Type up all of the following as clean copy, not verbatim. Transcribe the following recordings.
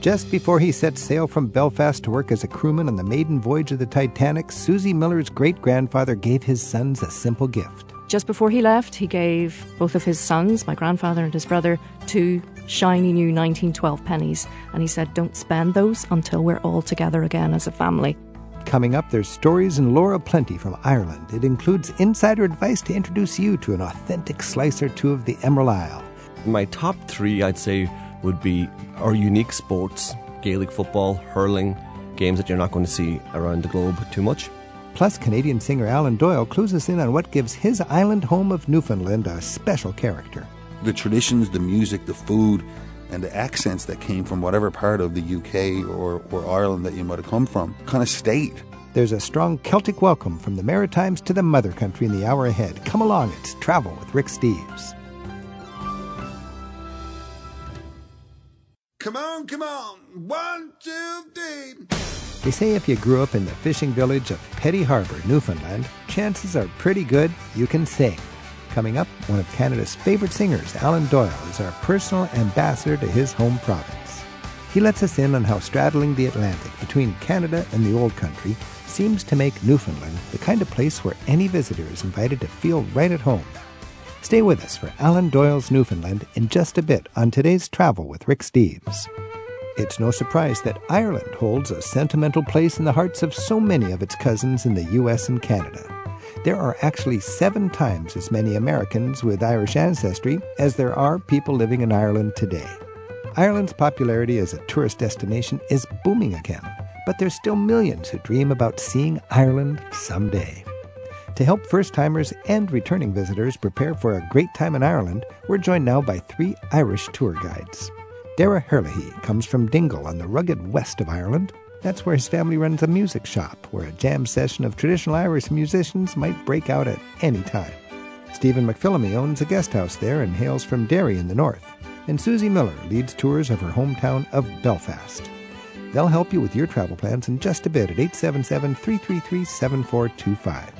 Just before he set sail from Belfast to work as a crewman on the maiden voyage of the Titanic, Susie Miller's great-grandfather gave his sons a simple gift. Just before he left, he gave both of his sons, my grandfather and his brother, 2 shiny new 1912 pennies. And he said, don't spend those until we're all together again as a family. Coming up, there's stories and lore aplenty from Ireland. It includes insider advice to introduce you to an authentic slice or two of the Emerald Isle. My top 3, I'd say, would be our unique sports, Gaelic football, hurling, games that you're not going to see around the globe too much. Plus, Canadian singer Alan Doyle clues us in on what gives his island home of Newfoundland a special character. The traditions, the music, the food, and the accents that came from whatever part of the UK or Ireland that you might have come from kind of stayed. There's a strong Celtic welcome from the Maritimes to the mother country in the hour ahead. Come along, it's Travel with Rick Steves. Come on, come on. 1, 2, 3. They say if you grew up in the fishing village of Petty Harbour, Newfoundland, chances are pretty good you can sing. Coming up, one of Canada's favorite singers, Alan Doyle, is our personal ambassador to his home province. He lets us in on how straddling the Atlantic between Canada and the Old Country seems to make Newfoundland the kind of place where any visitor is invited to feel right at home. Stay with us for Alan Doyle's Newfoundland in just a bit on today's Travel with Rick Steves. It's no surprise that Ireland holds a sentimental place in the hearts of so many of its cousins in the U.S. and Canada. There are actually 7 times as many Americans with Irish ancestry as there are people living in Ireland today. Ireland's popularity as a tourist destination is booming again, but there's still millions who dream about seeing Ireland someday. To help first-timers and returning visitors prepare for a great time in Ireland, we're joined now by 3 Irish tour guides. Dara Herlihy comes from Dingle on the rugged west of Ireland. That's where his family runs a music shop, where a jam session of traditional Irish musicians might break out at any time. Stephen McPhillamy owns a guest house there and hails from Derry in the north. And Susie Miller leads tours of her hometown of Belfast. They'll help you with your travel plans in just a bit at 877-333-7425.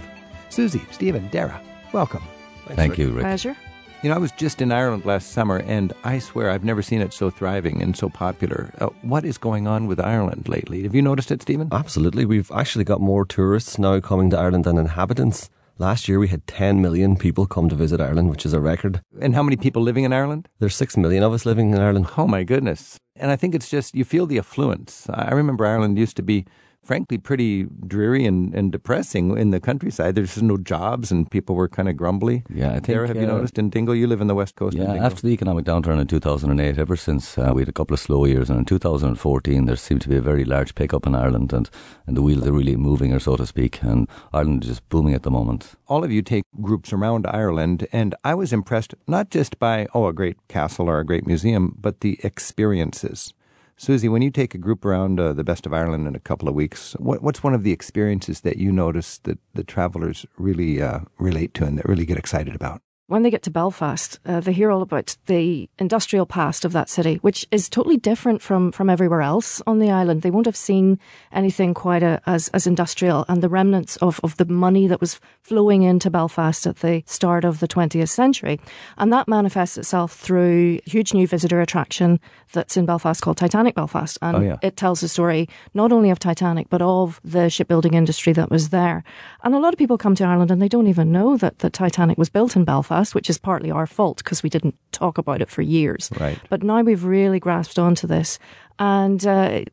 Susie, Stephen, Dara, welcome. Thank you, Rick. Pleasure. You know, I was just in Ireland last summer, and I swear I've never seen it so thriving and so popular. What is going on with Ireland lately? Have you noticed it, Stephen? Absolutely. We've actually got more tourists now coming to Ireland than inhabitants. Last year, we had 10 million people come to visit Ireland, which is a record. And how many people living in Ireland? There's 6 million of us living in Ireland. Oh, my goodness. And I think it's just, you feel the affluence. I remember Ireland used to be, frankly, pretty dreary and depressing in the countryside. There's just no jobs and people were kind of grumbly. Yeah, I think... Dara, have you noticed in Dingle? You live in the west coast. Yeah, after the economic downturn in 2008, ever since we had a couple of slow years, and in 2014 there seemed to be a very large pickup in Ireland and the wheels are really moving, or so to speak, and Ireland is just booming at the moment. All of you take groups around Ireland, and I was impressed not just by, a great castle or a great museum, but the experiences. Susie, when you take a group around the best of Ireland in a couple of weeks, what's one of the experiences that you notice that the travellers really relate to and that really get excited about? When they get to Belfast, they hear all about the industrial past of that city, which is totally different from everywhere else on the island. They won't have seen anything quite as industrial, and the remnants of the money that was flowing into Belfast at the start of the 20th century. And that manifests itself through huge new visitor attraction that's in Belfast called Titanic Belfast. And it tells the story not only of Titanic, but of the shipbuilding industry that was there. And a lot of people come to Ireland and they don't even know that Titanic was built in Belfast, which is partly our fault because we didn't talk about it for years. Right. But now we've really grasped onto this. And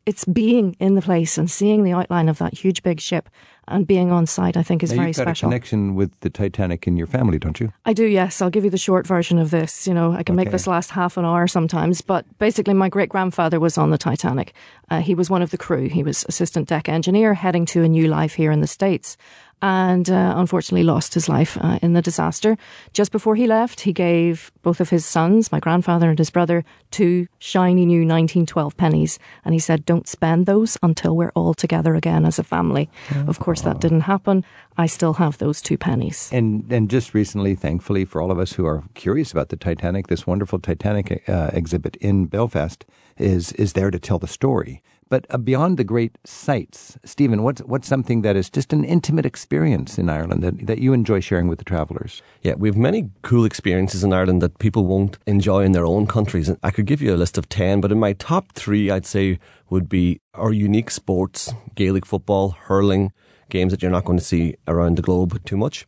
it's being in the place and seeing the outline of that huge big ship and being on site, I think, is very special. Now, you've got a connection with the Titanic in your family, don't you? I do, yes. I'll give you the short version of this. You know, I can make this last half an hour sometimes. But basically, my great-grandfather was on the Titanic. He was one of the crew. He was assistant deck engineer heading to a new life here in the States. And unfortunately lost his life in the disaster. Just before he left, he gave both of his sons, my grandfather and his brother, 2 shiny new 1912 pennies. And he said, don't spend those until we're all together again as a family. Of course, that didn't happen. I still have those 2 pennies. And just recently, thankfully, for all of us who are curious about the Titanic, this wonderful Titanic exhibit in Belfast is there to tell the story. But beyond the great sights, Stephen, what's something that is just an intimate experience in Ireland that you enjoy sharing with the travellers? Yeah, we have many cool experiences in Ireland that people won't enjoy in their own countries. And I could give you a list of 10, but in my top three, I'd say would be our unique sports, Gaelic football, hurling, games that you're not going to see around the globe too much.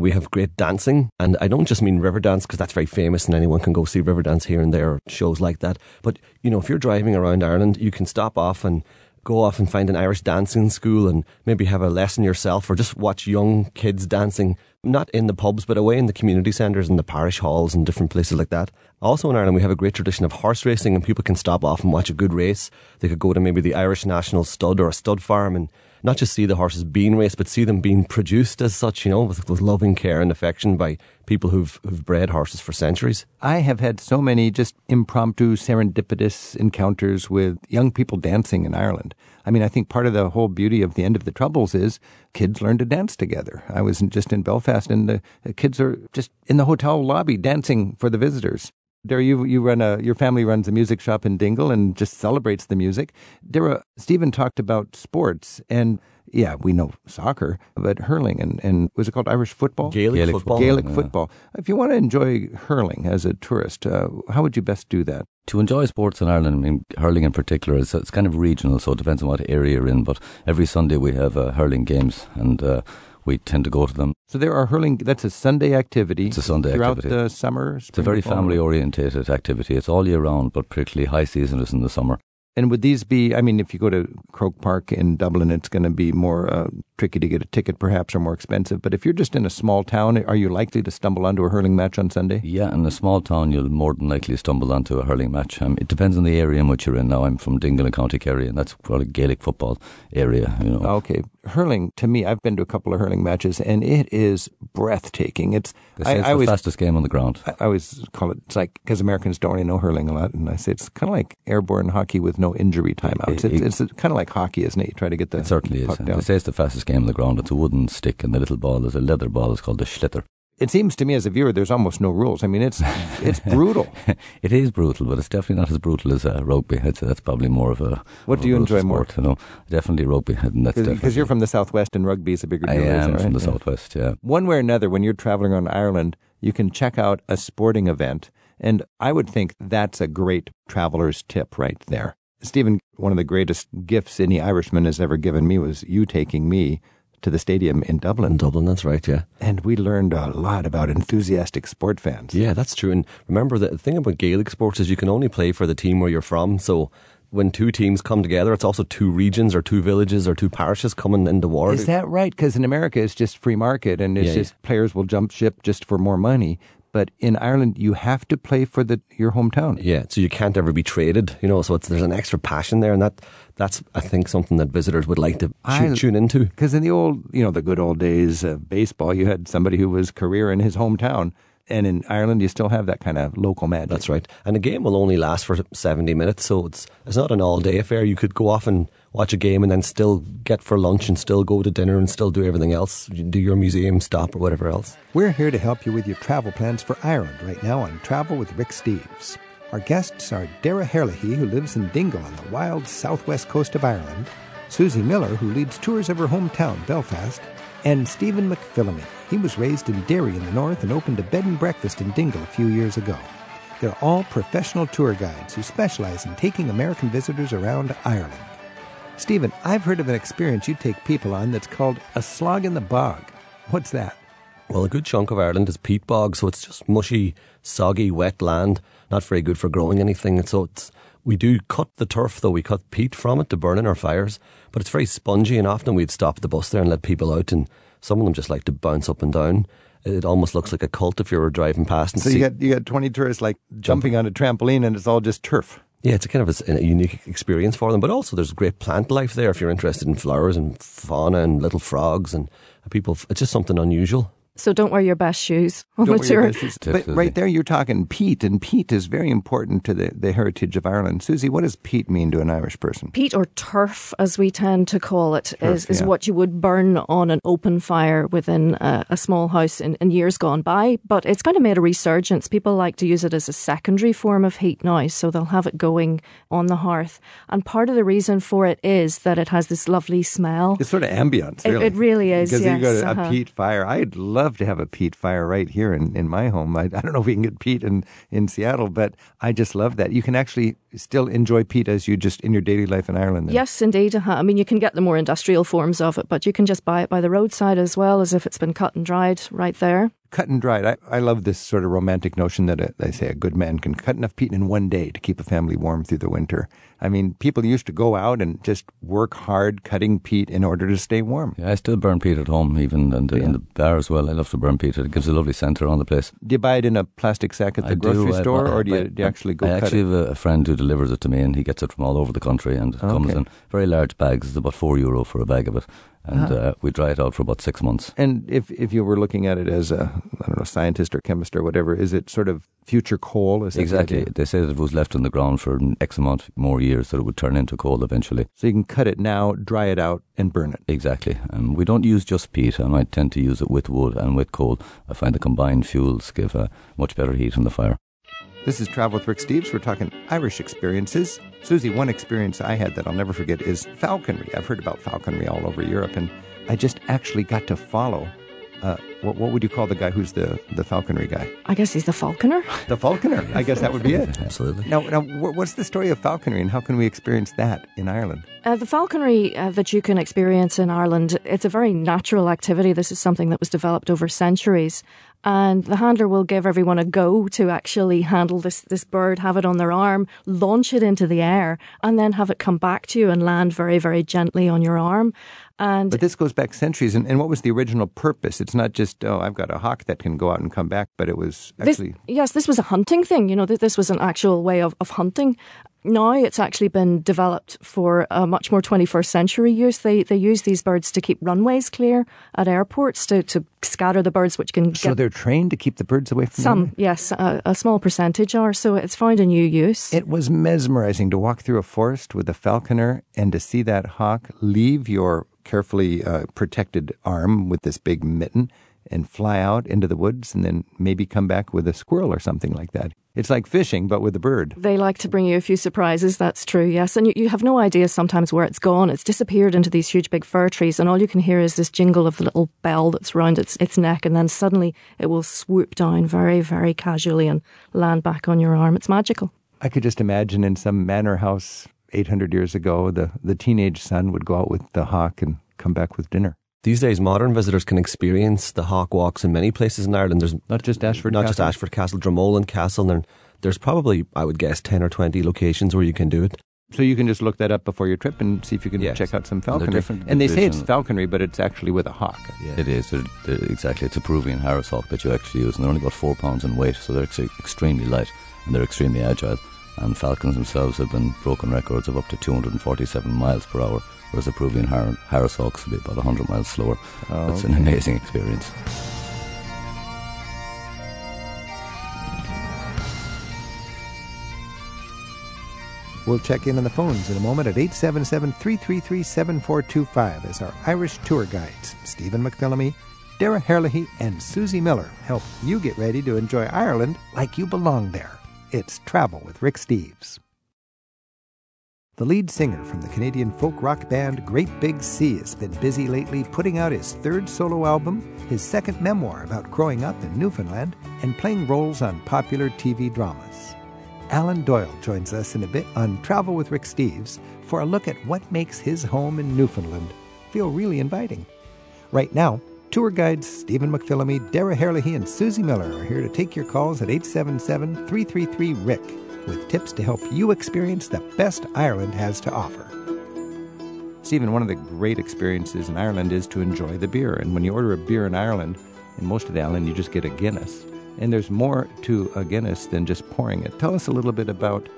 We have great dancing, and I don't just mean Riverdance, because that's very famous and anyone can go see Riverdance here and there, shows like that. But, you know, if you're driving around Ireland, you can stop off and go off and find an Irish dancing school and maybe have a lesson yourself, or just watch young kids dancing, not in the pubs, but away in the community centres and the parish halls and different places like that. Also in Ireland, we have a great tradition of horse racing, and people can stop off and watch a good race. They could go to maybe the Irish National Stud or a stud farm and not just see the horses being raced, but see them being produced as such, you know, with loving care and affection by people who've bred horses for centuries. I have had so many just impromptu, serendipitous encounters with young people dancing in Ireland. I mean, I think part of the whole beauty of the end of the Troubles is kids learn to dance together. I was just in Belfast, and the kids are just in the hotel lobby dancing for the visitors. Dara, your family runs a music shop in Dingle and just celebrates the music. Dara, Stephen talked about sports, and yeah, we know soccer, but hurling and was it called Irish football? Gaelic football. Gaelic football. If you want to enjoy hurling as a tourist, how would you best do that? To enjoy sports in Ireland, I mean, hurling in particular, it's kind of regional, so it depends on what area you're in. But every Sunday we have hurling games, and we tend to go to them. So there are hurling, that's a Sunday activity. It's a Sunday activity. Throughout the summer? It's a very family-orientated activity. It's all year round, but particularly high season is in the summer. And would these be, I mean, if you go to Croke Park in Dublin, it's going to be more tricky to get a ticket perhaps, or more expensive. But if you're just in a small town, are you likely to stumble onto a hurling match on Sunday? Yeah, in a small town, you'll more than likely stumble onto a hurling match. It depends on the area in which you're in. Now, I'm from Dingle in County Kerry, and that's probably a Gaelic football area, you know. Okay. Hurling, to me, I've been to a couple of hurling matches, and it is breathtaking. It's the fastest game on the ground. I always call it, it's like, because Americans don't really know hurling a lot, and I say it's kind of like airborne hockey with no injury timeouts. It's kind of like hockey, isn't it? You try to get the puck down. It certainly is. They say it's the fastest game on the ground. It's a wooden stick, and the little ball is a leather ball. It's called the schlitter. It seems to me as a viewer there's almost no rules. I mean, it's brutal. It is brutal, but it's definitely not as brutal as rugby. I'd say that's probably more of a... What do you enjoy more? You know, definitely rugby. Because you're from the Southwest and rugby is a bigger deal. I am from the Southwest, yeah. One way or another, when you're travelling on Ireland, you can check out a sporting event, and I would think that's a great traveller's tip right there. Stephen, one of the greatest gifts any Irishman has ever given me was you taking me to the stadium in Dublin. In Dublin, that's right, yeah. And we learned a lot about enthusiastic sport fans. Yeah, that's true. And remember, the thing about Gaelic sports is you can only play for the team where you're from. So when two teams come together, it's also two regions or two villages or two parishes coming into war. Is that right? Because in America, it's just free market and it's players will jump ship just for more money. But in Ireland, you have to play for your hometown. Yeah, so you can't ever be traded, you know, so there's an extra passion there, and that's, I think, something that visitors would like to tune into. Because in the good old days of baseball, you had somebody who was career in his hometown, and in Ireland, you still have that kind of local magic. That's right. And a game will only last for 70 minutes, so it's not an all-day affair. You could go off and watch a game and then still get for lunch and still go to dinner and still do everything else, do your museum stop or whatever else. We're here to help you with your travel plans for Ireland right now on Travel with Rick Steves. Our guests are Dara Herlihy, who lives in Dingle on the wild southwest coast of Ireland, Susie Miller, who leads tours of her hometown, Belfast, and Stephen McPhillamy. He was raised in Derry in the north and opened a bed and breakfast in Dingle a few years ago. They're all professional tour guides who specialize in taking American visitors around Ireland. Stephen, I've heard of an experience you take people on that's called a slog in the bog. What's that? Well, a good chunk of Ireland is peat bog, so it's just mushy, soggy, wet land, not very good for growing anything. And so we do cut the turf, though. We cut peat from it to burn in our fires, but it's very spongy, and often we'd stop the bus there and let people out, and some of them just like to bounce up and down. It almost looks like a cult if you were driving past. And so you got 20 tourists like jumping on a trampoline, and it's all just turf. Yeah, it's a kind of a unique experience for them. But also there's great plant life there if you're interested in flowers and fauna and little frogs and people. It's just something unusual. So don't wear your best shoes. But right there you're talking peat, and peat is very important to the heritage of Ireland. Susie, what does peat mean to an Irish person? Peat, or turf as we tend to call it, is what you would burn on an open fire within a small house in years gone by. But it's kind of made a resurgence. People like to use it as a secondary form of heat now, so they'll have it going on the hearth. And part of the reason for it is that it has this lovely smell. It's sort of ambience, really. It really is, because yes. Because you got a peat fire. I'd love to have a peat fire right here in my home. I don't know if we can get peat in Seattle, but I just love that. You can actually still enjoy peat as you just in your daily life in Ireland. Then. Yes, indeed. I mean, you can get the more industrial forms of it, but you can just buy it by the roadside as well, as if it's been cut and dried right there. Cut and dried. I love this sort of romantic notion that they say a good man can cut enough peat in one day to keep a family warm through the winter. I mean, people used to go out and just work hard cutting peat in order to stay warm. Yeah, I still burn peat at home, even in the bar as well. I love to burn peat. It gives a lovely scent around the place. Do you buy it in a plastic sack at the grocery store, or do you actually go cut it? I actually have a friend who delivers it to me, and he gets it from all over the country, and it comes in very large bags. It's about €4 for a bag of it. And we dry it out for about 6 months. And if you were looking at it as a, I don't know, scientist or chemist or whatever, is it sort of future coal? Exactly. They say that if it was left on the ground for an X amount more years, that it would turn into coal eventually. So you can cut it now, dry it out, and burn it. Exactly. And we don't use just peat. I might tend to use it with wood and with coal. I find the combined fuels give a much better heat on the fire. This is Travel with Rick Steves. We're talking Irish experiences. Susie, one experience I had that I'll never forget is falconry. I've heard about falconry all over Europe, and I just actually got to follow, what would you call the guy who's the falconry guy? I guess he's the falconer. The falconer. I guess that would be it. Absolutely. Now, what's the story of falconry, and how can we experience that in Ireland? The falconry that you can experience in Ireland, it's a very natural activity. This is something that was developed over centuries. And the handler will give everyone a go to actually handle this bird, have it on their arm, launch it into the air, and then have it come back to you and land very, very gently on your arm. But this goes back centuries. And what was the original purpose? It's not just, I've got a hawk that can go out and come back, but it was actually... This was a hunting thing. You know, this was an actual way of hunting. Now it's actually been developed for a much more 21st century use. They use these birds to keep runways clear at airports, to scatter the birds, which can get... So they're trained to keep the birds away from them? Some, yes. A small percentage are, so it's found a new use. It was mesmerizing to walk through a forest with a falconer and to see that hawk leave your carefully protected arm with this big mitten and fly out into the woods and then maybe come back with a squirrel or something like that. It's like fishing, but with a bird. They like to bring you a few surprises, that's true, yes. And you have no idea sometimes where it's gone. It's disappeared into these huge big fir trees, and all you can hear is this jingle of the little bell that's round its neck, and then suddenly it will swoop down very, very casually and land back on your arm. It's magical. I could just imagine in some manor house 800 years ago, the teenage son would go out with the hawk and come back with dinner. These days, modern visitors can experience the hawk walks in many places in Ireland. There's not just Ashford Castle, Dromoland Castle. And there's probably, I would guess, 10 or 20 locations where you can do it. So you can just look that up before your trip and see if you can check out some falconry. And they say it's falconry, but it's actually with a hawk. Yeah. It is. Exactly. It's a Peruvian Harris hawk that you actually use. And they're only about 4 pounds in weight, so they're extremely light and they're extremely agile. And falcons themselves have been broken records of up to 247 miles per hour. Whereas a Peruvian Harris hawk would be about 100 miles slower. Oh, it's an amazing experience. We'll check in on the phones in a moment at 877-333-7425 as our Irish tour guides, Stephen McPhillamy, Dara Herlihy and Susie Miller, help you get ready to enjoy Ireland like you belong there. It's Travel with Rick Steves. The lead singer from the Canadian folk rock band Great Big Sea has been busy lately putting out his third solo album, his second memoir about growing up in Newfoundland, and playing roles on popular TV dramas. Alan Doyle joins us in a bit on Travel with Rick Steves for a look at what makes his home in Newfoundland feel really inviting. Right now, tour guides Stephen McPhillamy, Dara Herlihy, and Susie Miller are here to take your calls at 877-333-RICK. With tips to help you experience the best Ireland has to offer. Stephen, one of the great experiences in Ireland is to enjoy the beer. And when you order a beer in Ireland, in most of the island, you just get a Guinness. And there's more to a Guinness than just pouring it. Tell us a little bit about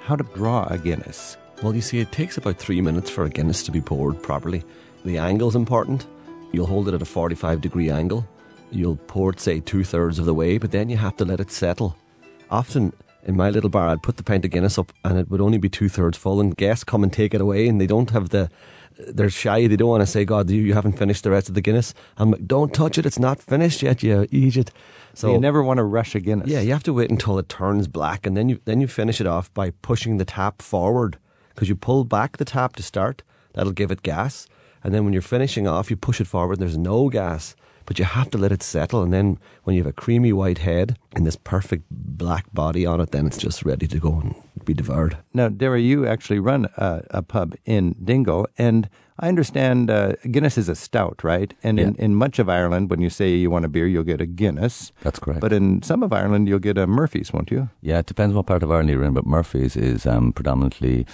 how to draw a Guinness. Well, you see, it takes about 3 minutes for a Guinness to be poured properly. The angle's important. You'll hold it at a 45-degree angle. You'll pour it, say, 2/3 of the way, but then you have to let it settle. Often in my little bar, I'd put the pint of Guinness up and it would only be 2/3 full, and guests come and take it away, and they don't have the... They're shy. They don't want to say, God, you haven't finished the rest of the Guinness. I'm like, don't touch it. It's not finished yet. You eat it. So you never want to rush a Guinness. Yeah, you have to wait until it turns black, and then you finish it off by pushing the tap forward, because you pull back the tap to start. That'll give it gas. And then when you're finishing off, you push it forward and there's no gas. But you have to let it settle. And then when you have a creamy white head and this perfect black body on it, then it's just ready to go and be devoured. Now, Dara, you actually run a pub in Dingle. And I understand Guinness is a stout, right? And in much of Ireland, when you say you want a beer, you'll get a Guinness. That's correct. But in some of Ireland, you'll get a Murphy's, won't you? Yeah, it depends what part of Ireland you're in. But Murphy's is predominantly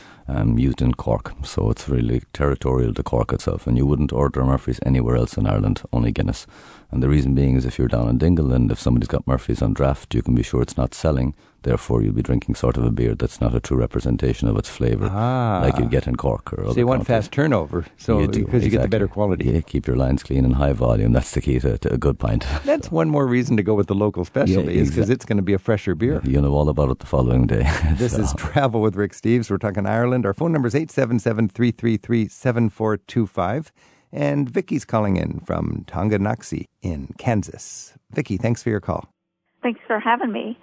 used in Cork. So it's really territorial to Cork itself. And you wouldn't order Murphy's anywhere else in Ireland, only Guinness. And the reason being is if you're down in Dingle and if somebody's got Murphy's on draft, you can be sure it's not selling. Therefore, you'll be drinking sort of a beer that's not a true representation of its flavour, like you get in Cork. Or so you want fast turnover, so you do, because you get the better quality. Yeah, keep your lines clean and high volume. That's the key to a good pint. That's one more reason to go with the local specialty, is because it's going to be a fresher beer. Yeah, you'll know all about it the following day. This is Travel with Rick Steves. We're talking Ireland. Our phone number is 877-333-7425. And Vicky's calling in from Tonganoxie in Kansas. Vicky, thanks for your call. Thanks for having me.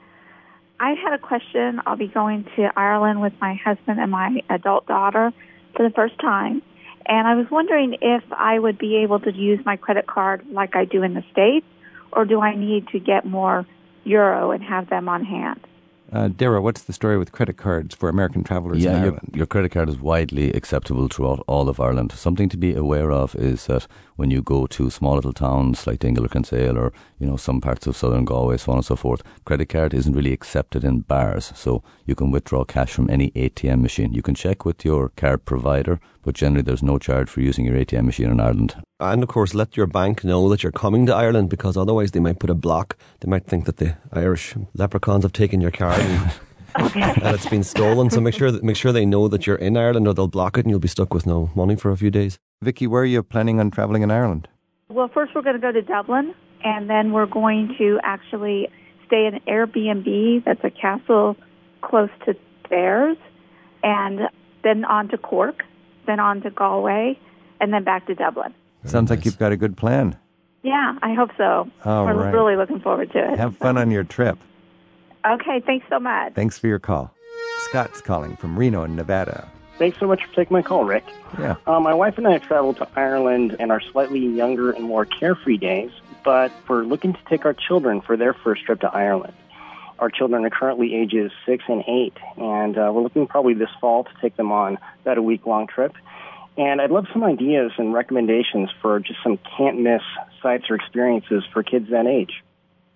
I had a question. I'll be going to Ireland with my husband and my adult daughter for the first time. And I was wondering if I would be able to use my credit card like I do in the States, or do I need to get more euro and have them on hand? Dara, what's the story with credit cards for American travelers in Ireland? Your credit card is widely acceptable throughout all of Ireland. Something to be aware of is that when you go to small little towns like Dingle or Kinsale or, you know, some parts of southern Galway, so on and so forth, credit card isn't really accepted in bars. So you can withdraw cash from any ATM machine. You can check with your card provider, but generally there's no charge for using your ATM machine in Ireland. And of course, let your bank know that you're coming to Ireland, because otherwise they might put a block. They might think that the Irish leprechauns have taken your card and it's been stolen. So make sure they know that you're in Ireland, or they'll block it and you'll be stuck with no money for a few days. Vicky, where are you planning on travelling in Ireland? Well, first we're going to go to Dublin, and then we're going to actually stay in an Airbnb that's a castle close to theirs, and then on to Cork, then on to Galway, and then back to Dublin. Sounds like you've got a good plan. Yeah, I hope so. We're really looking forward to it. Have fun on your trip. Okay, thanks so much. Thanks for your call. Scott's calling from Reno in Nevada. Thanks so much for taking my call, Rick. Yeah. My wife and I have traveled to Ireland in our slightly younger and more carefree days, but we're looking to take our children for their first trip to Ireland. Our children are currently ages 6 and 8, and we're looking probably this fall to take them on about a week-long trip. And I'd love some ideas and recommendations for just some can't-miss sites or experiences for kids that age.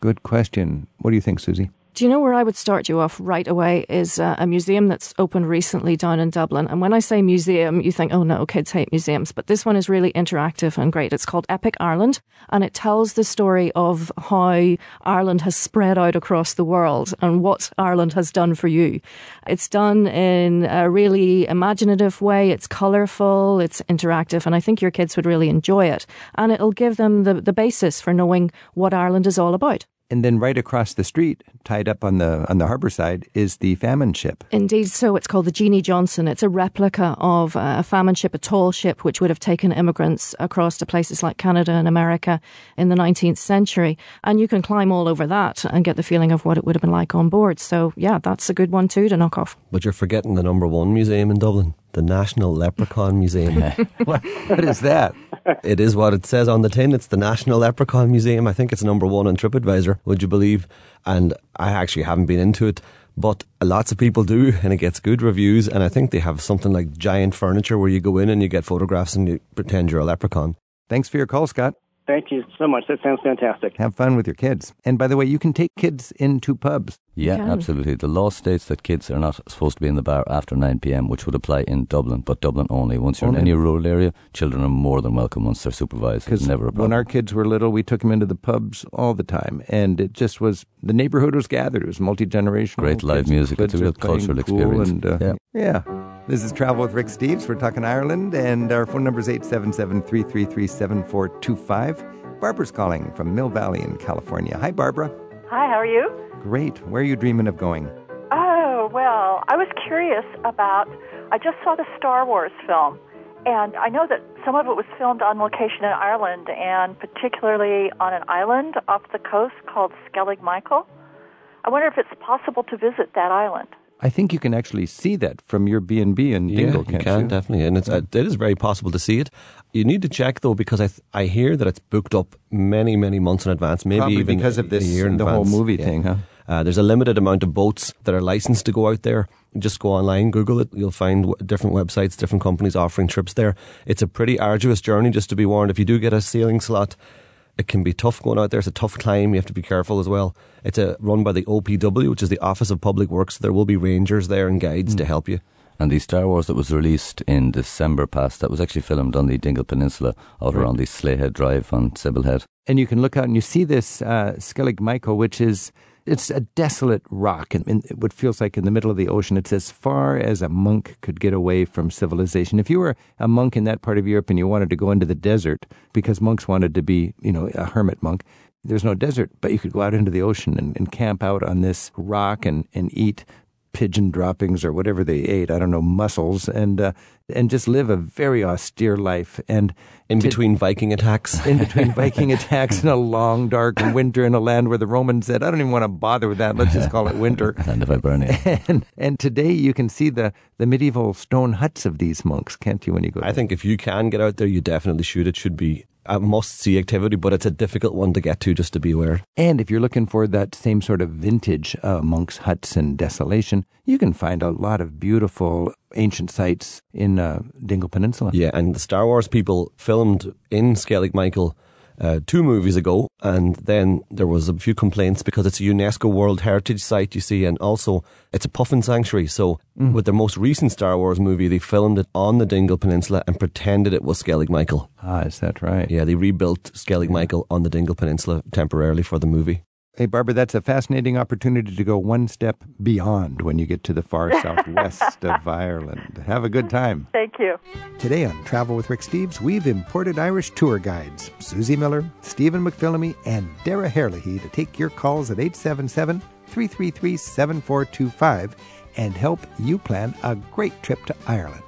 Good question. What do you think, Susie? Do you know where I would start you off right away is a museum that's opened recently down in Dublin. And when I say museum, you think, oh no, kids hate museums. But this one is really interactive and great. It's called Epic Ireland, and it tells the story of how Ireland has spread out across the world and what Ireland has done for you. It's done in a really imaginative way. It's colourful, it's interactive, and I think your kids would really enjoy it. And it'll give them the basis for knowing what Ireland is all about. And then right across the street, tied up on the harbour side, is the famine ship. Indeed, so it's called the Jeanie Johnston. It's a replica of a famine ship, a tall ship, which would have taken immigrants across to places like Canada and America in the 19th century. And you can climb all over that and get the feeling of what it would have been like on board. So, yeah, that's a good one too to knock off. But you're forgetting the number one museum in Dublin, the National Leprechaun Museum. What is that? It is what it says on the tin. It's the National Leprechaun Museum. I think it's number one on TripAdvisor, would you believe? And I actually haven't been into it, but lots of people do, and it gets good reviews. And I think they have something like giant furniture where you go in and you get photographs and you pretend you're a leprechaun. Thanks for your call, Scott. Thank you so much. That sounds fantastic. Have fun with your kids. And by the way, you can take kids into pubs. Yeah, absolutely. The law states that kids are not supposed to be in the bar after 9 p.m, which would apply in Dublin, but Dublin only. Once you're in any rural area, children are more than welcome once they're supervised. It's never a problem. When our kids were little, we took them into the pubs all the time, and it just was, the neighborhood was gathered. It was multi-generational. Great live music. It's a real cultural experience. And, yeah. This is Travel with Rick Steves. We're talking Ireland, and our phone number is 877-333-7425. Barbara's calling from Mill Valley in California. Hi, Barbara. Hi, how are you? Great. Where are you dreaming of going? Oh, well, I was curious about, I just saw the Star Wars film, and I know that some of it was filmed on location in Ireland, and particularly on an island off the coast called Skellig Michael. I wonder if it's possible to visit that island. I think you can actually see that from your B&B in Dingle, can't you? You can, definitely. And it is very possible to see it. You need to check, though, because I hear that it's booked up many, many months in advance. Maybe probably even because of this, the whole movie thing, huh? There's a limited amount of boats that are licensed to go out there. Just go online, Google it. You'll find different websites, different companies offering trips there. It's a pretty arduous journey, just to be warned. If you do get a sailing slot, it can be tough going out there. It's a tough climb. You have to be careful as well. It's run by the OPW, which is the Office of Public Works. There will be rangers there and guides to help you. And the Star Wars that was released in December past, that was actually filmed on the Dingle Peninsula out around the Slayhead Drive on Sibylhead. And you can look out and you see this Skellig Michael, which is... it's a desolate rock, and what feels like in the middle of the ocean. It's as far as a monk could get away from civilization. If you were a monk in that part of Europe and you wanted to go into the desert, because monks wanted to be, a hermit monk, there's no desert, but you could go out into the ocean and camp out on this rock and eat pigeon droppings or whatever they ate, I don't know, mussels, and just live a very austere life. And In between Viking attacks in a long, dark winter in a land where the Romans said, I don't even want to bother with that, let's just call it winter. Land of Hibernia. And today you can see the medieval stone huts of these monks, can't you, when you go there? I think if you can get out there, you definitely should. It should be a must-see activity, but it's a difficult one to get to, just to be aware. And if you're looking for that same sort of vintage monks' huts and desolation, you can find a lot of beautiful ancient sites in Dingle Peninsula. Yeah, and the Star Wars people filmed in Skellig Michael 2 movies ago, and then there was a few complaints because it's a UNESCO World Heritage Site, you see, and also it's a puffin sanctuary. So with their most recent Star Wars movie, they filmed it on the Dingle Peninsula and pretended it was Skellig Michael. Ah, is that right? Yeah, they rebuilt Skellig Michael on the Dingle Peninsula temporarily for the movie. Hey, Barbara, that's a fascinating opportunity to go one step beyond when you get to the far southwest of Ireland. Have a good time. Thank you. Today on Travel with Rick Steves, we've imported Irish tour guides Susie Miller, Stephen McPhillamy, and Dara Herlihy to take your calls at 877-333-7425 and help you plan a great trip to Ireland.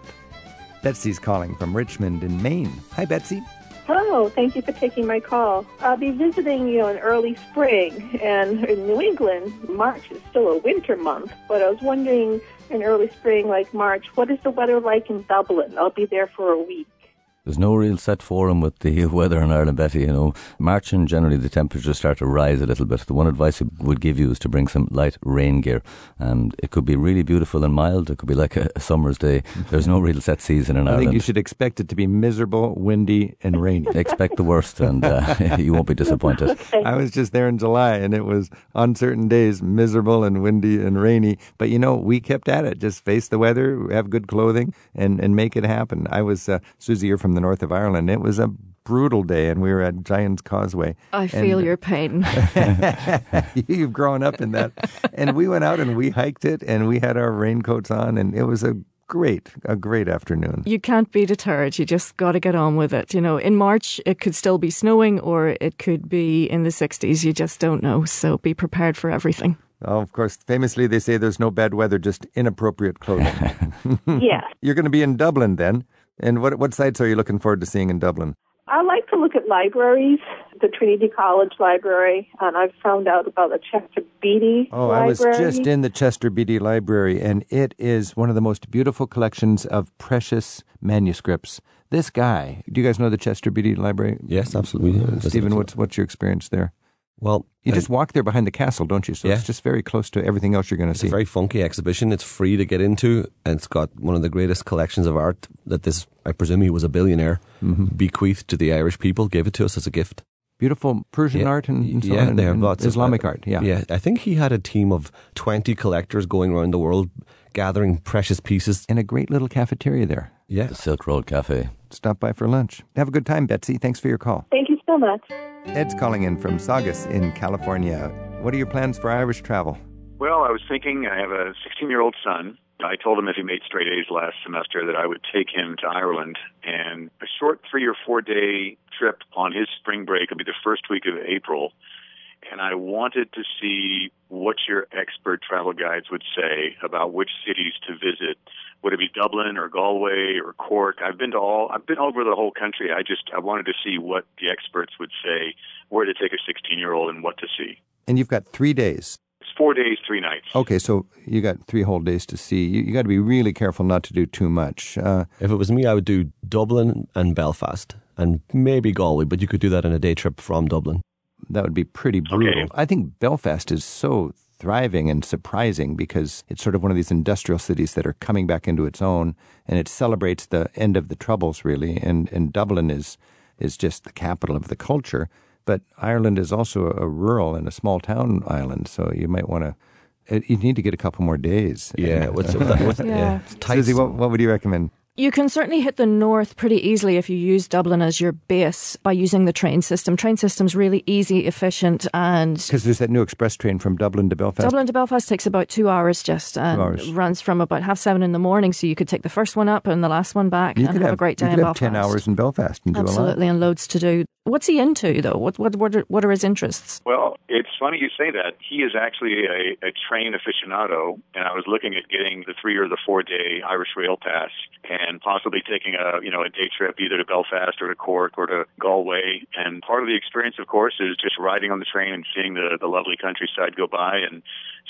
Betsy's calling from Richmond in Maine. Hi, Betsy. Hello, thank you for taking my call. I'll be visiting you in early spring, and in New England, March is still a winter month, but I was wondering in early spring, like March, what is the weather like in Dublin? I'll be there for a week. There's no real set forum with the weather in Ireland, Betty. March and generally the temperatures start to rise a little bit. The one advice I would give you is to bring some light rain gear. And it could be really beautiful and mild. It could be like a summer's day. There's no real set season in Ireland. I think you should expect it to be miserable, windy and rainy. Expect the worst and you won't be disappointed. I was just there in July and it was on certain days miserable and windy and rainy. But, we kept at it. Just face the weather, have good clothing and make it happen. I was Susie, you're from the north of Ireland. It was a brutal day and we were at Giant's Causeway. I feel your pain. You've grown up in that. And we went out and we hiked it and we had our raincoats on and it was a great afternoon. You can't be deterred. You just got to get on with it. In March, it could still be snowing or it could be in the 60s. You just don't know. So be prepared for everything. Oh, of course, famously they say there's no bad weather, just inappropriate clothing. Yeah. You're going to be in Dublin then. And what sites are you looking forward to seeing in Dublin? I like to look at libraries, the Trinity College Library, and I've found out about the Chester Beattie Library. I was just in the Chester Beattie Library, and it is one of the most beautiful collections of precious manuscripts. This guy, do you guys know the Chester Beattie Library? Yes, absolutely. Stephen, what's your experience there? Well, you just walk there behind the castle, don't you? So it's just very close to everything else you're going to see. It's a very funky exhibition. It's free to get into, and it's got one of the greatest collections of art that I presume he was a billionaire, bequeathed to the Irish people, gave it to us as a gift. Beautiful Persian art and so on. They have lots of Islamic art, Yeah, I think he had a team of 20 collectors going around the world gathering precious pieces. And a great little cafeteria there. Yeah. The Silk Road Cafe. Stop by for lunch. Have a good time, Betsy. Thanks for your call. Thank you so much. Ed's calling in from Saugus in California. What are your plans for Irish travel? Well, I was thinking I have a 16-year-old son, I told him if he made straight A's last semester that I would take him to Ireland, and a short 3 or 4 day trip on his spring break would be the first week of April, and I wanted to see what your expert travel guides would say about which cities to visit. Would it be Dublin or Galway or Cork? I've been all over the whole country. I wanted to see what the experts would say, where to take a 16-year-old and what to see. And you've got 3 days. It's 4 days, 3 nights. Okay, so you got 3 whole days to see. You got to be really careful not to do too much. If it was me, I would do Dublin and Belfast and maybe Galway, but you could do that in a day trip from Dublin. That would be pretty brutal. Okay. I think Belfast is so thriving and surprising because it's sort of one of these industrial cities that are coming back into its own, and it celebrates the end of the Troubles, really. And Dublin is just the capital of the culture. But Ireland is also a rural and a small town island, so you might want to... You need to get a couple more days. Yeah. What's Susie, what would you recommend? You can certainly hit the north pretty easily if you use Dublin as your base by using the train system. Train system's really easy, efficient, and... Because there's that new express train from Dublin to Belfast. Dublin to Belfast takes about 2 hours just, and runs from about 7:30 in the morning, so you could take the first one up and the last one back and have a great day in Belfast. You could have 10 hours in Belfast and do a lot. Absolutely, and loads to do. What's he into, though? What are his interests? Well, it's funny you say that. He is actually a train aficionado, and I was looking at getting the 3 or 4 day Irish Rail Pass, and possibly taking a day trip either to Belfast or to Cork or to Galway. And part of the experience, of course, is just riding on the train and seeing the lovely countryside go by and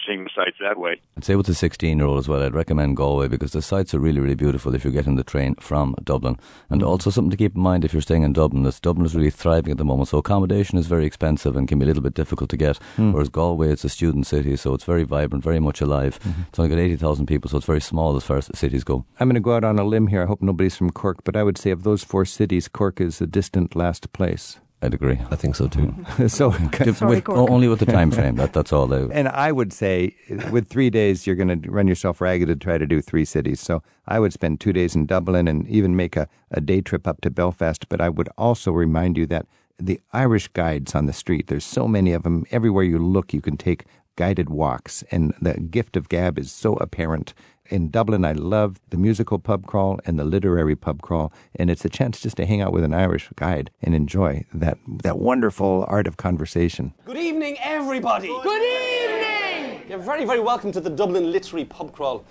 seeing the sights that way. I'd say with a 16-year-old as well, I'd recommend Galway because the sights are really, really beautiful if you're getting the train from Dublin. And also something to keep in mind if you're staying in Dublin is Dublin is really thriving at the moment, so accommodation is very expensive and can be a little bit difficult to get, whereas Galway, it's a student city, so it's very vibrant, very much alive. It's only got 80,000 people, so it's very small as far as cities go. I'm going to go out on a limb here. I hope nobody's from Cork, but I would say of those 4 cities, Cork is the distant last place. I'd agree. I think so too. Only with the time frame. That's all. And I would say with 3 days, you're going to run yourself ragged to try to do 3 cities. So I would spend 2 days in Dublin and even make a day trip up to Belfast. But I would also remind you that the Irish guides on the street, there's so many of them. Everywhere you look, you can take guided walks. And the gift of gab is so apparent. In Dublin, I love the musical pub crawl and the literary pub crawl, and it's a chance just to hang out with an Irish guide and enjoy that wonderful art of conversation. Good evening, everybody. Good evening. You're very, very welcome to the Dublin Literary Pub Crawl.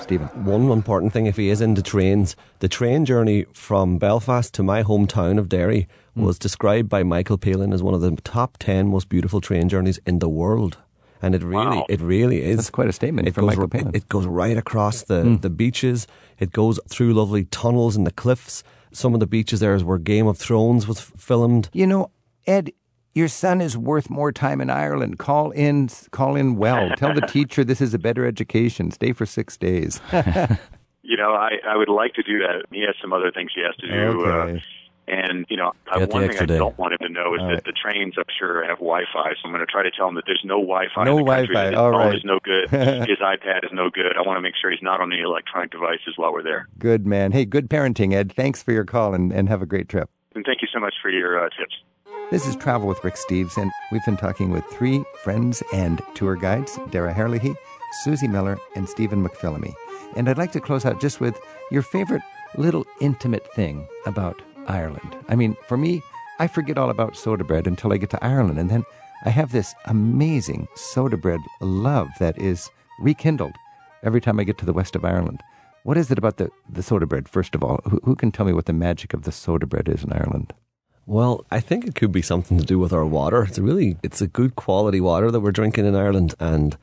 Stephen. One important thing, if he is into trains, the train journey from Belfast to my hometown of Derry was described by Michael Palin as one of the top 10 most beautiful train journeys in the world. And it really is. That's quite a statement from Michael Palin. It goes right across the beaches. It goes through lovely tunnels and the cliffs. Some of the beaches there is where Game of Thrones was filmed. You know, Ed, your son is worth more time in Ireland. Call in well. Tell the teacher this is a better education. Stay for 6 days. I would like to do that. He has some other things he has to do. Okay. And, one thing I don't want him to know is that the trains, I'm sure, have Wi-Fi. So I'm going to try to tell him that there's no Wi-Fi in the country. His phone is no good. His iPad is no good. I want to make sure he's not on any electronic devices while we're there. Good, man. Hey, good parenting, Ed. Thanks for your call and have a great trip. And thank you so much for your tips. This is Travel with Rick Steves, and we've been talking with 3 friends and tour guides, Dara Herlihy, Susie Miller, and Stephen McPhillamy. And I'd like to close out just with your favorite little intimate thing about Ireland. I mean, for me, I forget all about soda bread until I get to Ireland, and then I have this amazing soda bread love that is rekindled every time I get to the west of Ireland. What is it about the soda bread, first of all? Who can tell me what the magic of the soda bread is in Ireland? Well, I think it could be something to do with our water. It's a good quality water that we're drinking in Ireland, and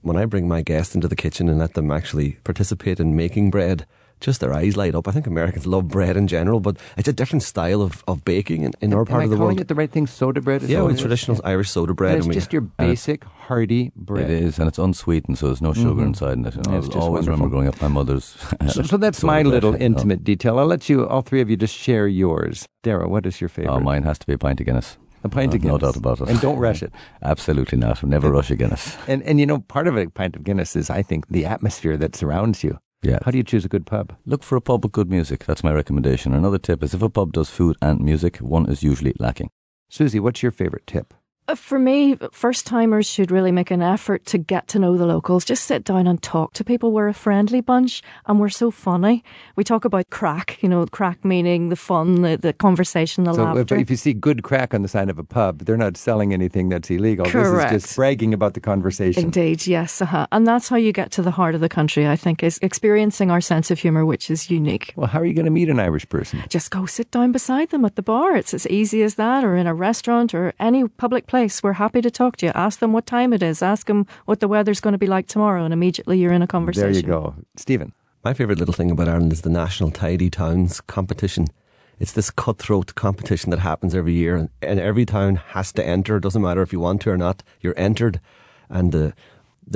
when I bring my guests into the kitchen and let them actually participate in making bread, just their eyes light up. I think Americans love bread in general, but it's a different style of baking in our part of the world. Am I calling it the right thing? Soda bread? Yeah, it's traditional Irish soda bread. And it's just your basic hearty bread. It is, and it's unsweetened, so there's no sugar inside it. And I always remember growing up, my mother's... so that's my little intimate detail. I'll let you, all 3 of you, just share yours. Dara, what is your favorite? Oh, mine has to be a pint of Guinness. A pint of Guinness. No doubt about it. And don't rush it. Absolutely not. Never rush a Guinness. And part of a pint of Guinness is, I think, the atmosphere that surrounds you. Yeah. How do you choose a good pub? Look for a pub with good music. That's my recommendation. Another tip is if a pub does food and music, one is usually lacking. Susie, what's your favorite tip? For me, first-timers should really make an effort to get to know the locals. Just sit down and talk to people. We're a friendly bunch and we're so funny. We talk about crack, crack meaning the fun, the conversation, the laughter. So if you see good crack on the sign of a pub, they're not selling anything that's illegal. Correct. This is just bragging about the conversation. Indeed, yes. Uh-huh. And that's how you get to the heart of the country, I think, is experiencing our sense of humour, which is unique. Well, how are you going to meet an Irish person? Just go sit down beside them at the bar. It's as easy as that, or in a restaurant or any public place. We're happy to talk to you. Ask them what time it is. Ask them what the weather's going to be like tomorrow, and immediately you're in a conversation. There you go. Stephen. My favourite little thing about Ireland is the National Tidy Towns competition. It's this cutthroat competition that happens every year, and every town has to enter. It doesn't matter if you want to or not. You're entered, and the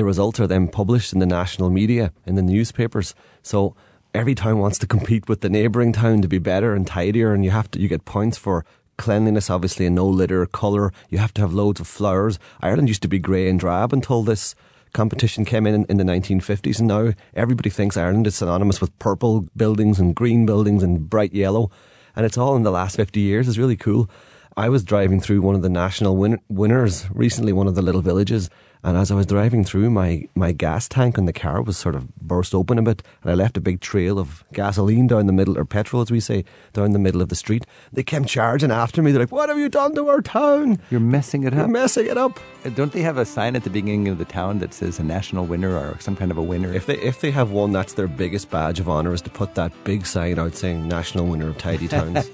results are then published in the national media, in the newspapers. So every town wants to compete with the neighbouring town to be better and tidier, and you get points for cleanliness, obviously, and no litter, colour. You have to have loads of flowers. Ireland used to be grey and drab until this competition came in the 1950s, and now everybody thinks Ireland is synonymous with purple buildings and green buildings and bright yellow, and it's all in the last 50 years. It's really cool. I was driving through one of the national winners recently, one of the little villages, and as I was driving through, my gas tank on the car was sort of burst open a bit, and I left a big trail of gasoline down the middle, or petrol as we say, down the middle of the street. They came charging after me. They're like, "What have you done to our town? You're messing it up. You're messing it up." Don't they have a sign at the beginning of the town that says a national winner or some kind of a winner? If they have one, that's their biggest badge of honour, is to put that big sign out saying National Winner of Tidy Towns.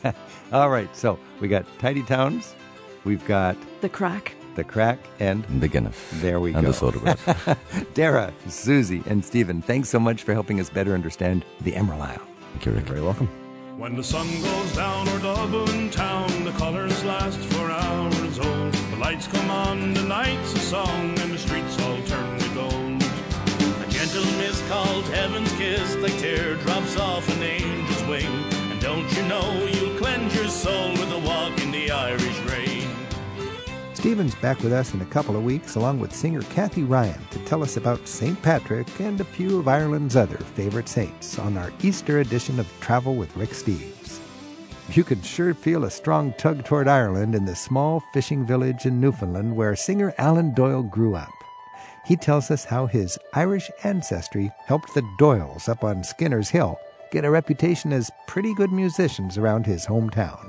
All right, so we got Tidy Towns, we've got the crack, and the Guinness. There we go. And the soda breath. Dara, Susie, and Stephen, thanks so much for helping us better understand the Emerald Isle. Thank you, Rick. You're very welcome. When the sun goes down or Dublin town, the colours last for hours old. The lights come on, the night's a song, and the streets all turn to gold. A gentle mist called heaven's kiss, like teardrops off an angel's wing. Don't you know you'll cleanse your soul with a walk in the Irish rain? Stephen's back with us in a couple of weeks, along with singer Kathy Ryan, to tell us about St. Patrick and a few of Ireland's other favourite saints on our Easter edition of Travel with Rick Steves. You can sure feel a strong tug toward Ireland in the small fishing village in Newfoundland where singer Alan Doyle grew up. He tells us how his Irish ancestry helped the Doyles up on Skinner's Hill get a reputation as pretty good musicians around his hometown.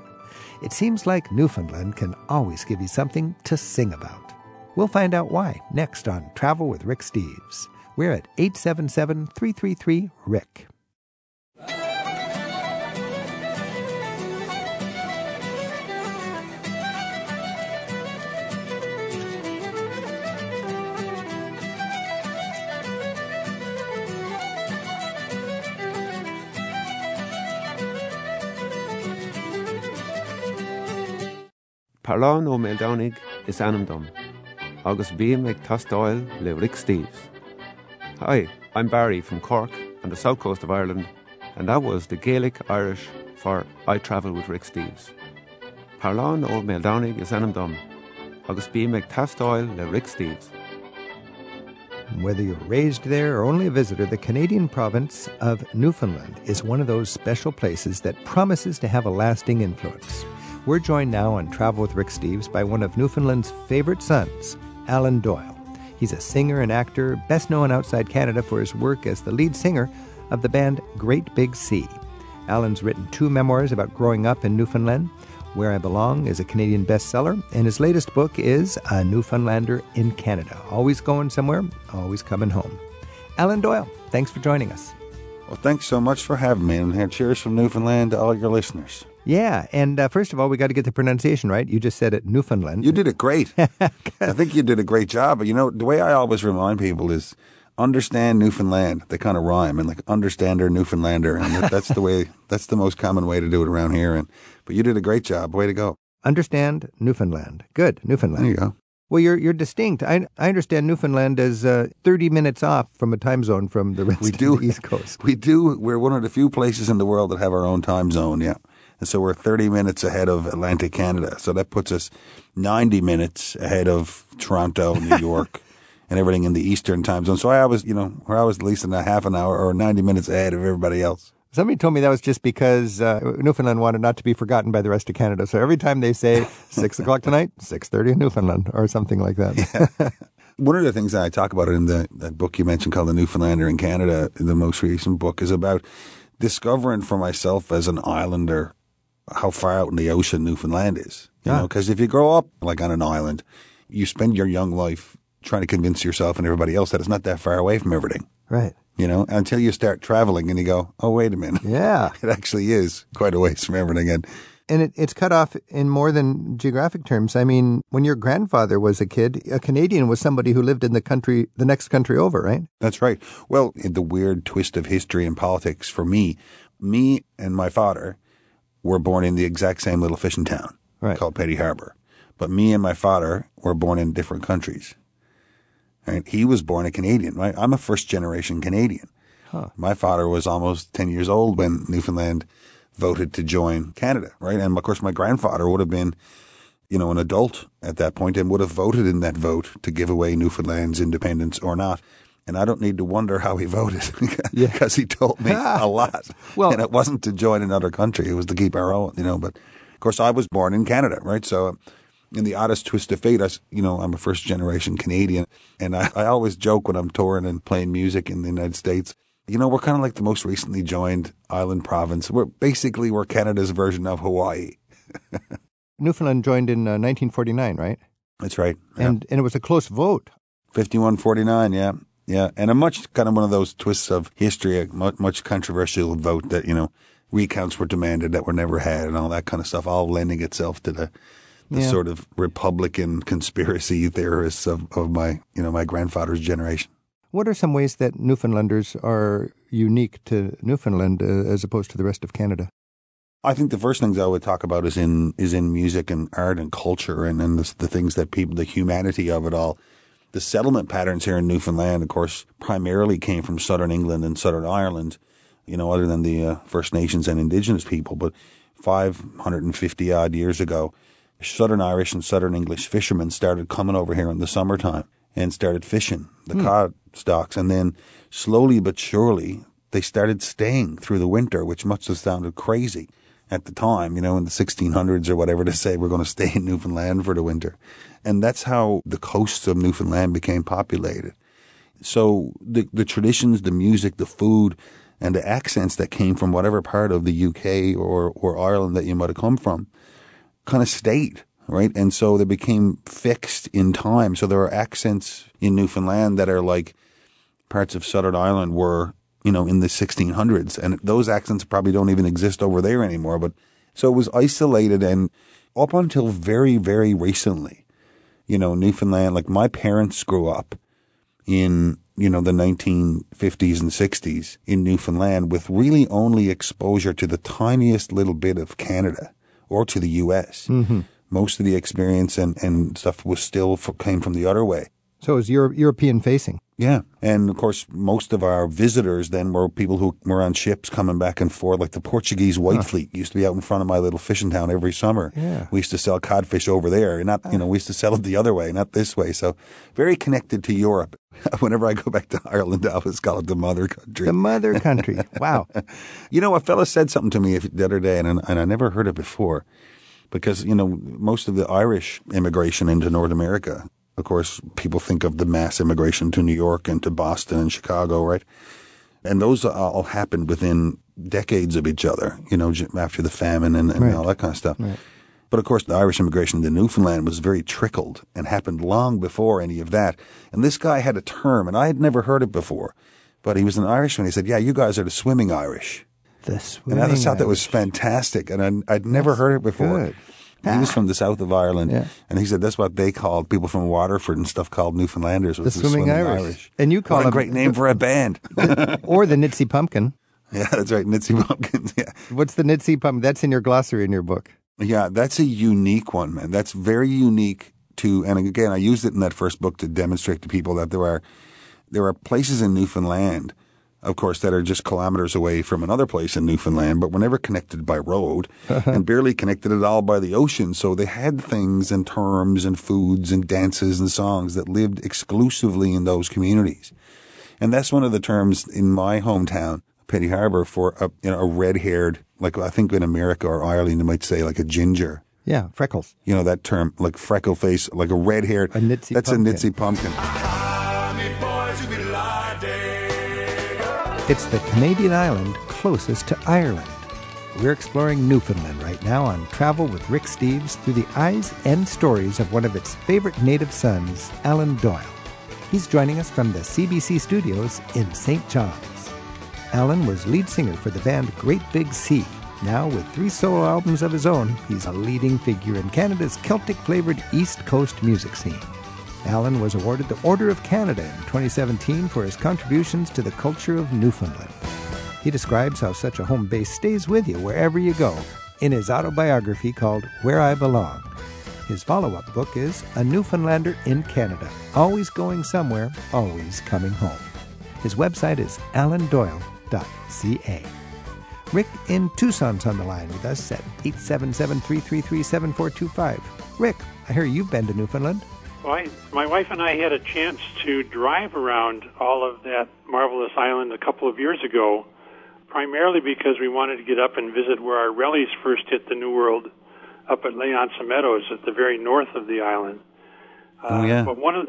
It seems like Newfoundland can always give you something to sing about. We'll find out why next on Travel with Rick Steves. We're at 877-333-RICK. Parlán ó Meildánaigh is anam dom, agus bíam ag tostáil le Rick Steves. Hi, I'm Barry from Cork on the south coast of Ireland, and that was the Gaelic Irish for I Travel with Rick Steves. Parlán ó Meildánaigh is anam dom, agus bíam ag tostáil le Rick Steves. Whether you're raised there or only a visitor, the Canadian province of Newfoundland is one of those special places that promises to have a lasting influence. We're joined now on Travel with Rick Steves by one of Newfoundland's favorite sons, Alan Doyle. He's a singer and actor, best known outside Canada for his work as the lead singer of the band Great Big Sea. Alan's written two memoirs about growing up in Newfoundland. Where I Belong is a Canadian bestseller, and his latest book is A Newfoundlander in Canada. Always going somewhere, always coming home. Alan Doyle, thanks for joining us. Well, thanks so much for having me, and cheers from Newfoundland to all your listeners. Yeah, and first of all, we got to get the pronunciation right. You just said it, Newfoundland. You did it great. I think you did a great job. But the way I always remind people is understand Newfoundland. They kind of rhyme, and like understander, Newfoundlander. And that's the way. That's the most common way to do it around here. But you did a great job. Way to go. Understand Newfoundland. Good, Newfoundland. There you go. Well, you're distinct. I understand Newfoundland is 30 minutes off from a time zone from the rest of the East Coast. We do. We're one of the few places in the world that have our own time zone, yeah. And so we're 30 minutes ahead of Atlantic Canada. So that puts us 90 minutes ahead of Toronto, New York, and everything in the Eastern time zone. So I was at least in a half an hour or 90 minutes ahead of everybody else. Somebody told me that was just because Newfoundland wanted not to be forgotten by the rest of Canada. So every time they say 6 o'clock tonight, 6:30 in Newfoundland or something like that. Yeah. One of the things that I talk about in that book you mentioned called A Newfoundlander in Canada, the most recent book, is about discovering for myself as an islander how far out in the ocean Newfoundland is. You know, because if you grow up like on an island, you spend your young life trying to convince yourself and everybody else that it's not that far away from everything. Right. You know, until you start traveling and you go, oh, wait a minute. Yeah. It actually is quite a ways from everything. And it's cut off in more than geographic terms. I mean, when your grandfather was a kid, a Canadian was somebody who lived in the country, the next country over, right? That's right. Well, the weird twist of history and politics for me and my father were born in the exact same little fishing town called Petty Harbour. But me and my father were born in different countries. Right? He was born a Canadian, right? I'm a first-generation Canadian. Huh. My father was almost 10 years old when Newfoundland voted to join Canada, right? And, of course, my grandfather would have been, you know, an adult at that point and would have voted in that vote to give away Newfoundland's independence or not. And I don't need to wonder how he voted because he told me a lot. Well, and it wasn't to join another country. It was to keep our own, you know. But, of course, I was born in Canada, right? So in the oddest twist of fate, I'm a first-generation Canadian, and I always joke when I'm touring and playing music in the United States, you know, we're kind of like the most recently joined island province. We're Canada's version of Hawaii. Newfoundland joined in 1949, right? That's right. Yeah. And it was a close vote. 51-49, yeah. Yeah, and a much kind of one of those twists of history, a much controversial vote that, you know, recounts were demanded that were never had and all that kind of stuff, all lending itself to the sort of Republican conspiracy theorists of my, you know, my grandfather's generation. What are some ways that Newfoundlanders are unique to Newfoundland as opposed to the rest of Canada? I think the first things I would talk about is in music and art and culture and the things that people, the humanity of it all. The settlement patterns here in Newfoundland, of course, primarily came from southern England and southern Ireland, you know, other than the First Nations and Indigenous people. But 550-odd years ago, Southern Irish and Southern English fishermen started coming over here in the summertime and started fishing the cod stocks. And then slowly but surely, they started staying through the winter, which must have sounded crazy at the time, you know, in the 1600s or whatever, to say we're going to stay in Newfoundland for the winter. And that's how the coasts of Newfoundland became populated. So the traditions, the music, the food, and the accents that came from whatever part of the UK or Ireland that you might have come from kind of stayed, right? And so they became fixed in time. So there are accents in Newfoundland that are like parts of Southern Ireland were, you know, in the 1600s. And those accents probably don't even exist over there anymore. But so it was isolated. And up until very, very recently, you know, Newfoundland, like my parents grew up in, you know, the 1950s and 60s in Newfoundland with really only exposure to the tiniest little bit of Canada or to the U.S. Mm-hmm. Most of the experience and stuff was still came from the other way. So it was European facing. Yeah. And, of course, most of our visitors then were people who were on ships coming back and forth. Like the Portuguese White Fleet used to be out in front of my little fishing town every summer. Yeah. We used to sell codfish over there. Not, you know, we used to sell it the other way, not this way. So very connected to Europe. Whenever I go back to Ireland, I always call it the mother country. The mother country. Wow. You know, a fella said something to me the other day, and I never heard it before. Because, you know, most of the Irish immigration into North America, of course, people think of the mass immigration to New York and to Boston and Chicago, right? And those all happened within decades of each other, you know, after the famine and all that kind of stuff. Right. But, of course, the Irish immigration to Newfoundland was very trickled and happened long before any of that. And this guy had a term, and I had never heard it before, but he was an Irishman. He said, yeah, you guys are the swimming Irish. The swimming Irish. And I thought that was fantastic, and I'd never heard it before. Good. He was from the south of Ireland, and he said that's what they called people from Waterford and stuff called Newfoundlanders. Was the swimming Irish. And you call them a great name for a band. Or the Nitsy Pumpkin. Yeah, that's right, Nitsy Pumpkins, yeah. What's the Nitsy Pumpkin? That's in your glossary in your book. Yeah, that's a unique one, man. That's very unique to, and again, I used it in that first book to demonstrate to people that there are places in Newfoundland, of course, that are just kilometers away from another place in Newfoundland, but were never connected by road and barely connected at all by the ocean. So they had things and terms and foods and dances and songs that lived exclusively in those communities. And that's one of the terms in my hometown, Petty Harbour for a red-haired, like I think in America or Ireland, they might say like a ginger. Yeah, freckles. You know that term, like freckle face, like a red-haired. A nitsy pumpkin. That's a nitsy pumpkin. It's the Canadian island closest to Ireland. We're exploring Newfoundland right now on Travel with Rick Steves through the eyes and stories of one of its favorite native sons, Alan Doyle. He's joining us from the CBC studios in St. John's. Alan was lead singer for the band Great Big Sea. Now, with 3 solo albums of his own, he's a leading figure in Canada's Celtic-flavored East Coast music scene. Alan was awarded the Order of Canada in 2017 for his contributions to the culture of Newfoundland. He describes how such a home base stays with you wherever you go in his autobiography called Where I Belong. His follow-up book is A Newfoundlander in Canada, always going somewhere, always coming home. His website is alandoyle.ca. Rick in Tucson's on the line with us at 877-333-7425. Rick, I hear you've been to Newfoundland. Well, my wife and I had a chance to drive around all of that marvelous island a couple of years ago, primarily because we wanted to get up and visit where our Rellies first hit the New World, up at Leonsa Meadows at the very north of the island. But one of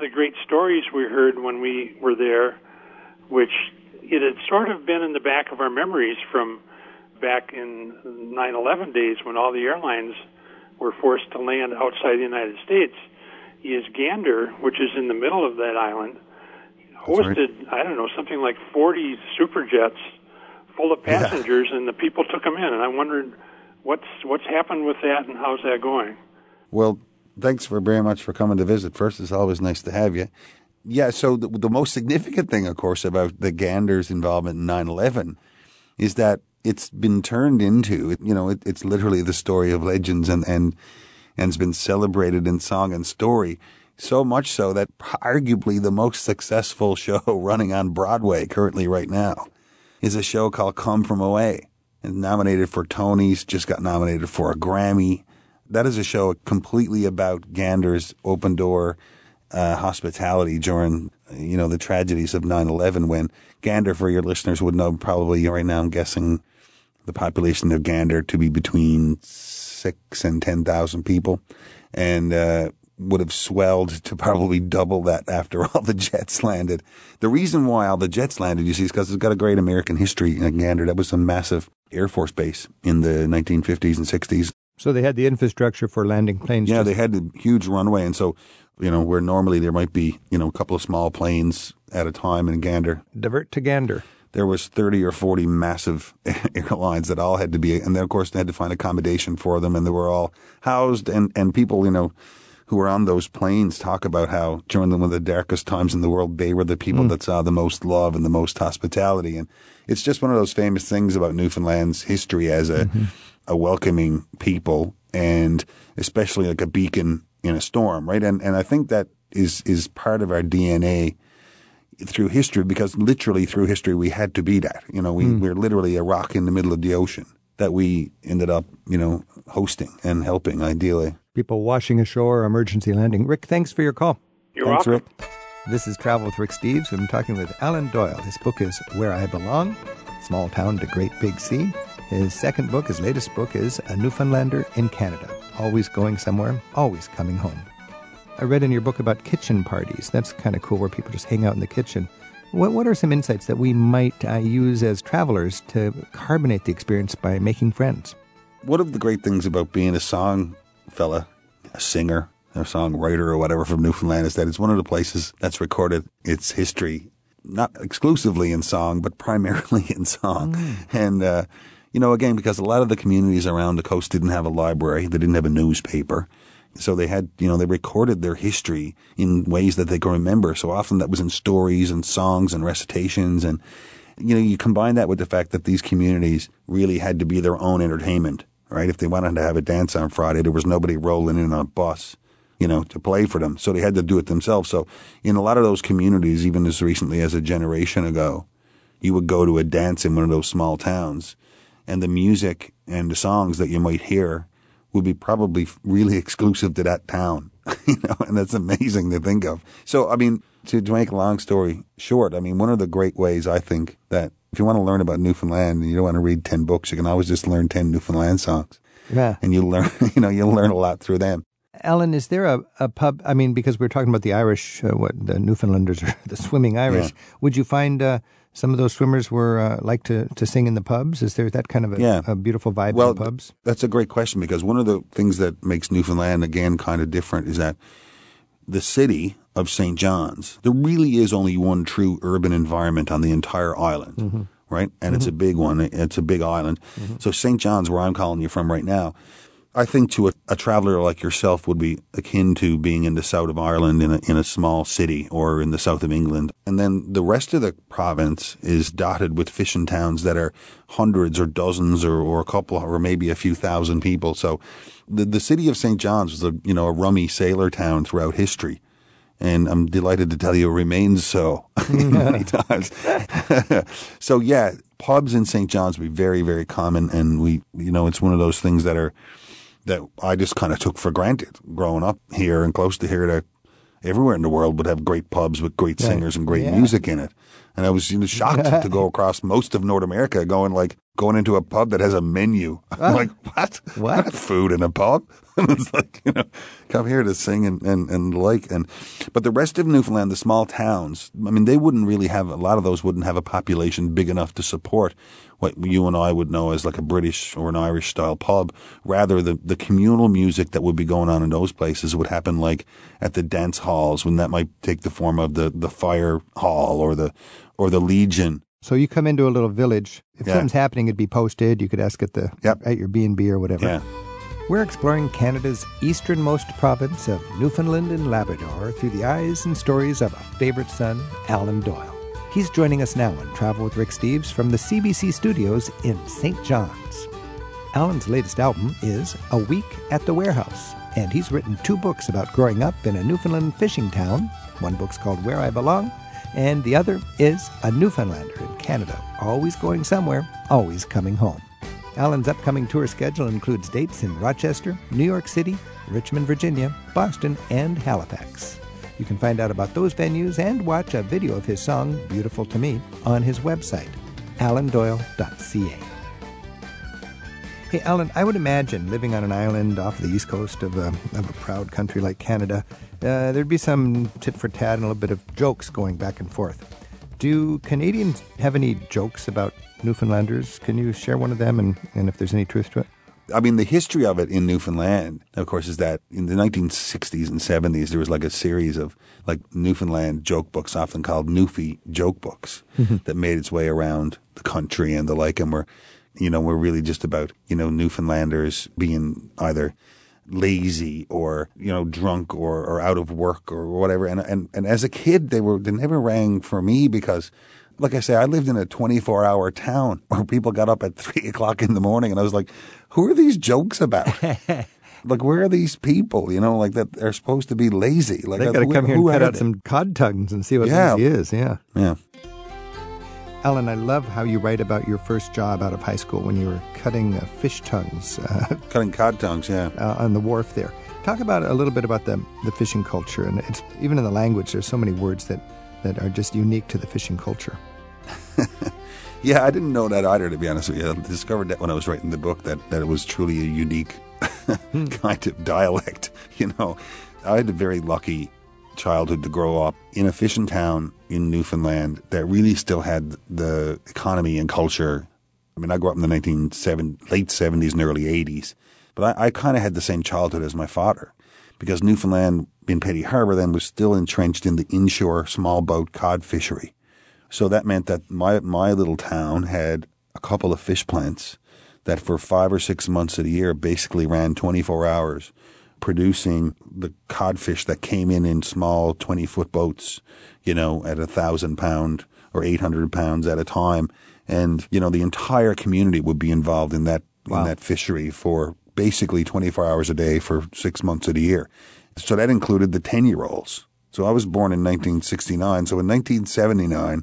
the great stories we heard when we were there, which it had sort of been in the back of our memories from back in 9/11 days when all the airlines were forced to land outside the United States, is Gander, which is in the middle of that island, hosted, I don't know, something like 40 superjets full of passengers, and the people took them in. And I wondered what's happened with that and how's that going? Well, thanks very much for coming to visit first. It's always nice to have you. Yeah, so the most significant thing, of course, about the Gander's involvement in 9/11 is that it's been turned into, you know, it's literally the story of legends and it's been celebrated in song and story, so much so that arguably the most successful show running on Broadway currently right now is a show called Come From Away. And nominated for Tony's, just got nominated for a Grammy. That is a show completely about Gander's open door hospitality during, you know, the tragedies of 9/11, when Gander, for your listeners would know probably right now, I'm guessing the population of Gander to be between 6,000 and 10,000 people, and would have swelled to probably double that after all the jets landed. The reason why all the jets landed, you see, is because it's got a great American history in Gander. That was a massive Air Force base in the 1950s and 60s. So they had the infrastructure for landing planes. Yeah, they had a huge runway. And so, you know, where normally there might be, you know, a couple of small planes at a time in Gander. Divert to Gander. There was 30 or 40 massive airlines that all had to be, and then, of course, they had to find accommodation for them, and they were all housed, and people, you know, who were on those planes talk about how during one of the darkest times in the world, they were the people that saw the most love and the most hospitality. And it's just one of those famous things about Newfoundland's history as a welcoming people, and especially like a beacon in a storm, right? And I think that is part of our DNA through history, because literally through history we had to be that. You know, we're literally a rock in the middle of the ocean that we ended up, you know, hosting and helping, ideally. People washing ashore, emergency landing. Rick, thanks for your call. You're welcome. Rick. This is Travel with Rick Steves. I'm talking with Alan Doyle. His book is Where I Belong, Small Town to Great Big Sea. His second book, his latest book, is A Newfoundlander in Canada, always going somewhere, always coming home. I read in your book about kitchen parties. That's kind of cool, where people just hang out in the kitchen. What are some insights that we might use as travelers to carbonate the experience by making friends? One of the great things about being a song fella, a singer, a songwriter or whatever from Newfoundland is that it's one of the places that's recorded its history, not exclusively in song, but primarily in song. And, you know, again, because a lot of the communities around the coast didn't have a library, they didn't have a newspaper. So they had, you know, they recorded their history in ways that they could remember. So often that was in stories and songs and recitations. And, you know, you combine that with the fact that these communities really had to be their own entertainment, right? If they wanted to have a dance on Friday, there was nobody rolling in on a bus, you know, to play for them. So they had to do it themselves. So in a lot of those communities, even as recently as a generation ago, you would go to a dance in one of those small towns, and the music and the songs that you might hear would be probably really exclusive to that town, you know, and that's amazing to think of. So, I mean, to make a long story short, I mean, one of the great ways I think that if you want to learn about Newfoundland and you don't want to read 10 books, you can always just learn 10 Newfoundland songs. Yeah. And you'll learn a lot through them. Alan, is there a pub? I mean, because we're talking about the Irish, the Newfoundlanders are the swimming Irish. Yeah. Would you find some of those swimmers were like to sing in the pubs? Is there that kind of a beautiful vibe in the pubs? That's a great question, because one of the things that makes Newfoundland, again, kind of different is that the city of St. John's, there really is only one true urban environment on the entire island, mm-hmm. right? And mm-hmm. it's a big one. It's a big island. Mm-hmm. So St. John's, where I'm calling you from right now, I think to a traveler like yourself would be akin to being in the south of Ireland in a small city or in the south of England. And then the rest of the province is dotted with fishing towns that are hundreds or dozens or a couple or maybe a few thousand people. So the city of St. John's was a rummy sailor town throughout history. And I'm delighted to tell you it remains so many times. So yeah, pubs in St. John's would be very, very common. And we, it's one of those things that I just kind of took for granted growing up here and close to here, that everywhere in the world would have great pubs with great singers and great music in it. And I was shocked to go across most of North America going into a pub that has a menu. I'm like, what? Not food in a pub? And it's like, come here to sing and like. But the rest of Newfoundland, the small towns, I mean, they wouldn't really have, a lot of those wouldn't have a population big enough to support what you and I would know as like a British or an Irish style pub. Rather, the communal music that would be going on in those places would happen like at the dance halls, when that might take the form of the fire hall or the Legion. So you come into a little village. If something's happening, it'd be posted. You could ask at your B&B or whatever. Yeah. We're exploring Canada's easternmost province of Newfoundland and Labrador through the eyes and stories of our favorite son, Alan Doyle. He's joining us now on Travel with Rick Steves from the CBC studios in St. John's. Alan's latest album is A Week at the Warehouse, and he's written 2 books about growing up in a Newfoundland fishing town. One book's called Where I Belong, and the other is A Newfoundlander in Canada, always going somewhere, always coming home. Alan's upcoming tour schedule includes dates in Rochester, New York City, Richmond, Virginia, Boston, and Halifax. You can find out about those venues and watch a video of his song, Beautiful to Me, on his website, alandoyle.ca. Hey, Alan, I would imagine living on an island off the east coast of a proud country like Canada, there'd be some tit for tat and a little bit of jokes going back and forth. Do Canadians have any jokes about Newfoundlanders? Can you share one of them and if there's any truth to it? I mean, the history of it in Newfoundland, of course, is that in the 1960s and 70s, there was like a series of like Newfoundland joke books, often called Newfie joke books, that made its way around the country and the like, and were really just about, Newfoundlanders being either lazy or, drunk or out of work or whatever. And as a kid, they never rang for me because, like I say, I lived in a 24-hour town where people got up at 3 o'clock in the morning, and I was like, who are these jokes about? Like, where are these people, that are supposed to be lazy? Like, they got to come here and cut out some cod tongues and see what lazy is. Yeah. Yeah. Alan, I love how you write about your first job out of high school when you were cutting fish tongues. Cutting cod tongues, yeah. On the wharf there. Talk about a little bit about the fishing culture. And it's even in the language, there's so many words that are just unique to the fishing culture. Yeah, I didn't know that either, to be honest with you. I discovered that when I was writing the book, that it was truly a unique kind of dialect. I had a very lucky childhood to grow up in a fishing town in Newfoundland that really still had the economy and culture. I mean, I grew up in the late 70s and early 80s, but I kind of had the same childhood as my father, because Newfoundland in Petty Harbour then was still entrenched in the inshore small boat cod fishery. So that meant that my little town had a couple of fish plants that for 5 or 6 months of the year basically ran 24 hours producing the codfish that came in small 20-foot boats, at 1,000 pound or 800 pounds at a time. And, the entire community would be involved in that, in that fishery for basically 24 hours a day for 6 months of the year. So that included the 10-year-olds. So I was born in 1969. So in 1979,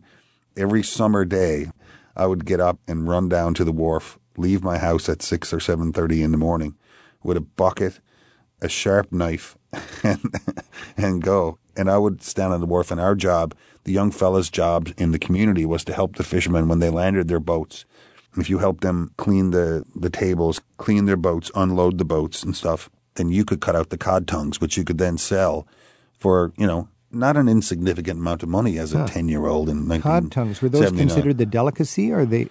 every summer day, I would get up and run down to the wharf, leave my house at 6 or 7:30 in the morning with a bucket, a sharp knife, and go And I would stand on the wharf, and our job, the young fellas' job in the community, was to help the fishermen when they landed their boats. And if you helped them clean the tables, clean their boats, unload the boats and stuff, then you could cut out the cod tongues, which you could then sell for, you know, not an insignificant amount of money as a 10-year-old in 1979. Cod tongues, were those considered the delicacy, or they...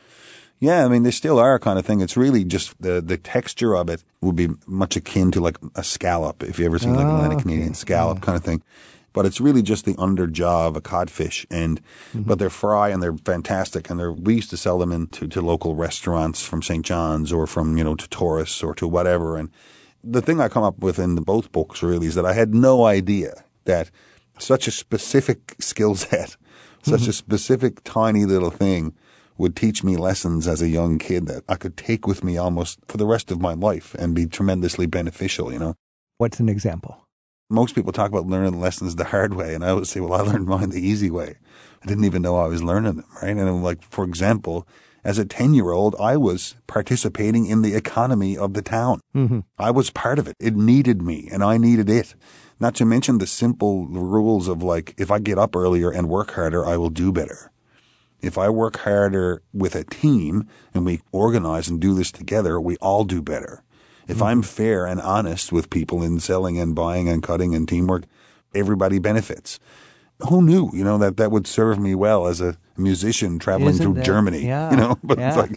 Yeah, I mean, they still are kind of thing. It's really just the texture of it would be much akin to like a scallop, if you ever seen like Atlantic Canadian scallop kind of thing. But it's really just the underjaw of a codfish. And but they're fry and they're fantastic. And we used to sell them to local restaurants from St. John's or from, you know, to tourists or to whatever. And the thing I come up with in both books really is that I had no idea that such a specific skill set, such a specific tiny little thing would teach me lessons as a young kid that I could take with me almost for the rest of my life and be tremendously beneficial, you know. What's an example? Most people talk about learning lessons the hard way, and I would say, well, I learned mine the easy way. I didn't even know I was learning them, right? And I'm like, for example, as a 10-year-old, I was participating in the economy of the town. I was part of it. It needed me, and I needed it. Not to mention the simple rules of, like, if I get up earlier and work harder, I will do better. If I work harder with a team and we organize and do this together, we all do better. If I'm fair and honest with people in selling and buying and cutting and teamwork, everybody benefits. Who knew, you know, that would serve me well as a musician traveling through Germany, you know? But of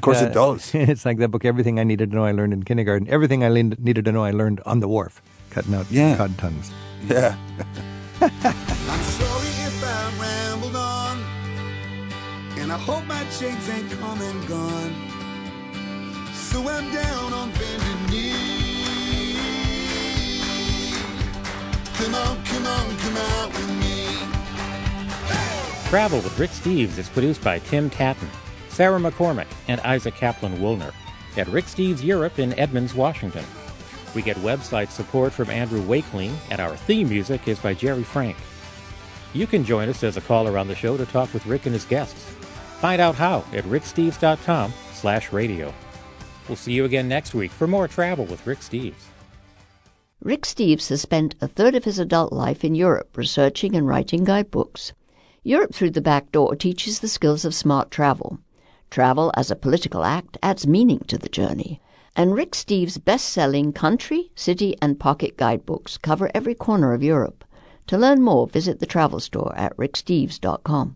course it does. It's like that book, Everything I Needed to Know I Learned in Kindergarten. Everything I Needed to Know I Learned on the Wharf, cutting out cod tongues. Yeah. I'm sorry if I rambled on, and I hope my chains ain't come and gone. So I'm down on bended knee. Come on, come on, come out with me. Hey! Travel with Rick Steves is produced by Tim Tatton, Sarah McCormick, and Isaac Kaplan-Woolner at Rick Steves Europe in Edmonds, Washington. We get website support from Andrew Wakeling, and our theme music is by Jerry Frank. You can join us as a caller on the show to talk with Rick and his guests. Find out how at ricksteves.com/radio. We'll see you again next week for more Travel with Rick Steves. Rick Steves has spent a third of his adult life in Europe researching and writing guidebooks. Europe Through the Back Door teaches the skills of smart travel. Travel as a political act adds meaning to the journey. And Rick Steves' best-selling country, city, and pocket guidebooks cover every corner of Europe. To learn more, visit the travel store at ricksteves.com.